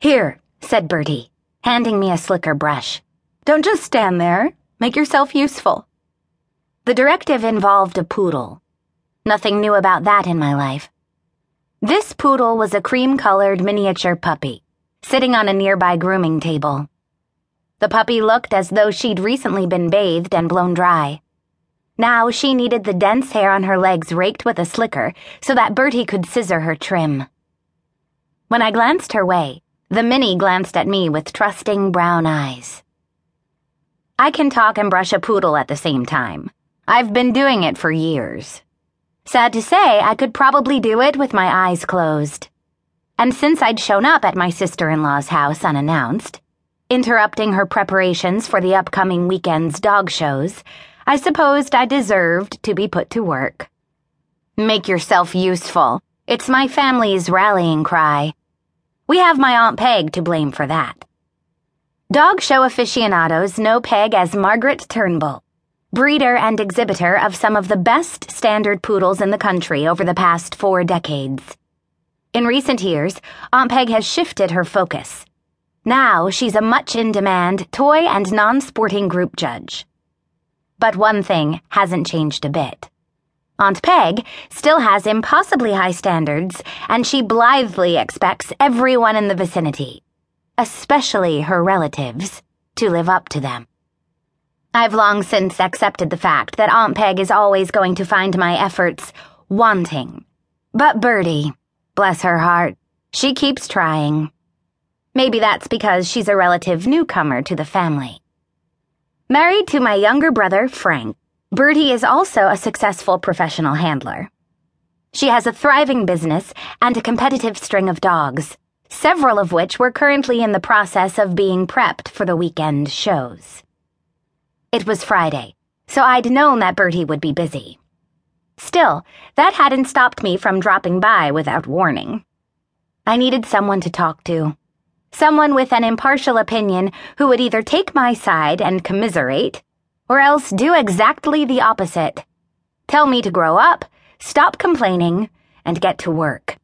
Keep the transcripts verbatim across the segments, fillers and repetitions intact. "Here," said Bertie, handing me a slicker brush. "Don't just stand there. Make yourself useful." The directive involved a poodle. Nothing new about that in my life. This poodle was a cream-colored miniature puppy, sitting on a nearby grooming table. The puppy looked as though she'd recently been bathed and blown dry. Now she needed the dense hair on her legs raked with a slicker so that Bertie could scissor her trim. When I glanced her way, the mini glanced at me with trusting brown eyes. I can talk and brush a poodle at the same time. I've been doing it for years. Sad to say, I could probably do it with my eyes closed. And since I'd shown up at my sister-in-law's house unannounced, interrupting her preparations for the upcoming weekend's dog shows, I supposed I deserved to be put to work. "Make yourself useful. It's my family's rallying cry. We have my Aunt Peg to blame for that." Dog show aficionados know Peg as Margaret Turnbull, breeder and exhibitor of some of the best standard poodles in the country over the past four decades. In recent years, Aunt Peg has shifted her focus. Now she's a much-in-demand toy and non-sporting group judge. But one thing hasn't changed a bit. Aunt Peg still has impossibly high standards, and she blithely expects everyone in the vicinity, especially her relatives, to live up to them. I've long since accepted the fact that Aunt Peg is always going to find my efforts wanting. But Bertie, bless her heart, she keeps trying. Maybe that's because she's a relative newcomer to the family. Married to my younger brother, Frank, Bertie is also a successful professional handler. She has a thriving business and a competitive string of dogs, several of which were currently in the process of being prepped for the weekend shows. It was Friday, so I'd known that Bertie would be busy. Still, that hadn't stopped me from dropping by without warning. I needed someone to talk to. Someone with an impartial opinion who would either take my side and commiserate, or else do exactly the opposite. Tell me to grow up, stop complaining, and get to work.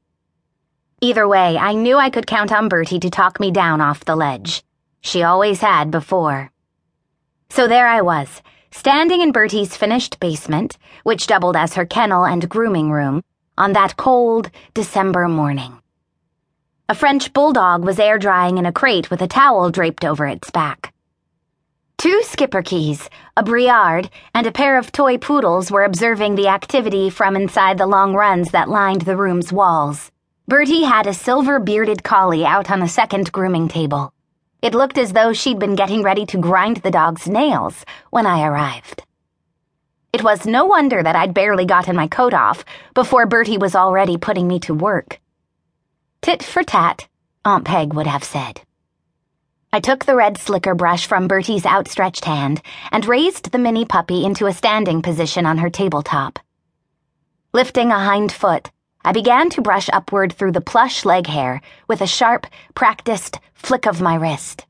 Either way, I knew I could count on Bertie to talk me down off the ledge. She always had before. So there I was, standing in Bertie's finished basement, which doubled as her kennel and grooming room, on that cold December morning. A French bulldog was air drying in a crate with a towel draped over its back. Two skipper keys, a Briard, and a pair of toy poodles were observing the activity from inside the long runs that lined the room's walls. Bertie had a silver-bearded collie out on a second grooming table. It looked as though she'd been getting ready to grind the dog's nails when I arrived. It was no wonder that I'd barely gotten my coat off before Bertie was already putting me to work. "Tit for tat," Aunt Peg would have said. I took the red slicker brush from Bertie's outstretched hand and raised the mini puppy into a standing position on her tabletop. Lifting a hind foot, I began to brush upward through the plush leg hair with a sharp, practiced flick of my wrist.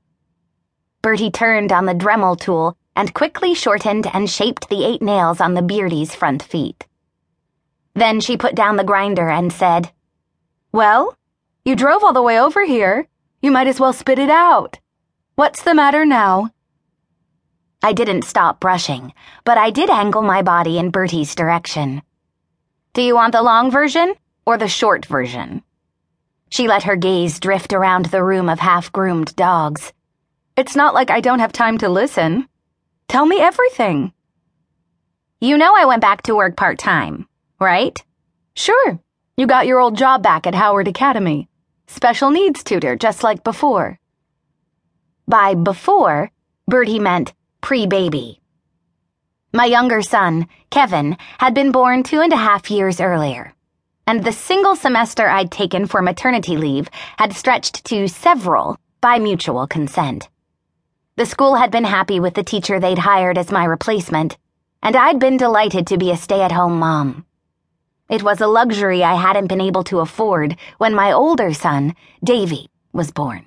Bertie turned on the Dremel tool and quickly shortened and shaped the eight nails on the Beardie's front feet. Then she put down the grinder and said, "Well, you drove all the way over here. You might as well spit it out. What's the matter now?" I didn't stop brushing, but I did angle my body in Bertie's direction. "Do you want the long version or the short version?" She let her gaze drift around the room of half-groomed dogs. "It's not like I don't have time to listen. Tell me everything." "You know I went back to work part-time, right?" "Sure. You got your old job back at Howard Academy. Special needs tutor, just like before." By before, Bertie meant pre-baby. My younger son, Kevin, had been born two and a half years earlier, and the single semester I'd taken for maternity leave had stretched to several by mutual consent. The school had been happy with the teacher they'd hired as my replacement, and I'd been delighted to be a stay-at-home mom. It was a luxury I hadn't been able to afford when my older son, Davy, was born.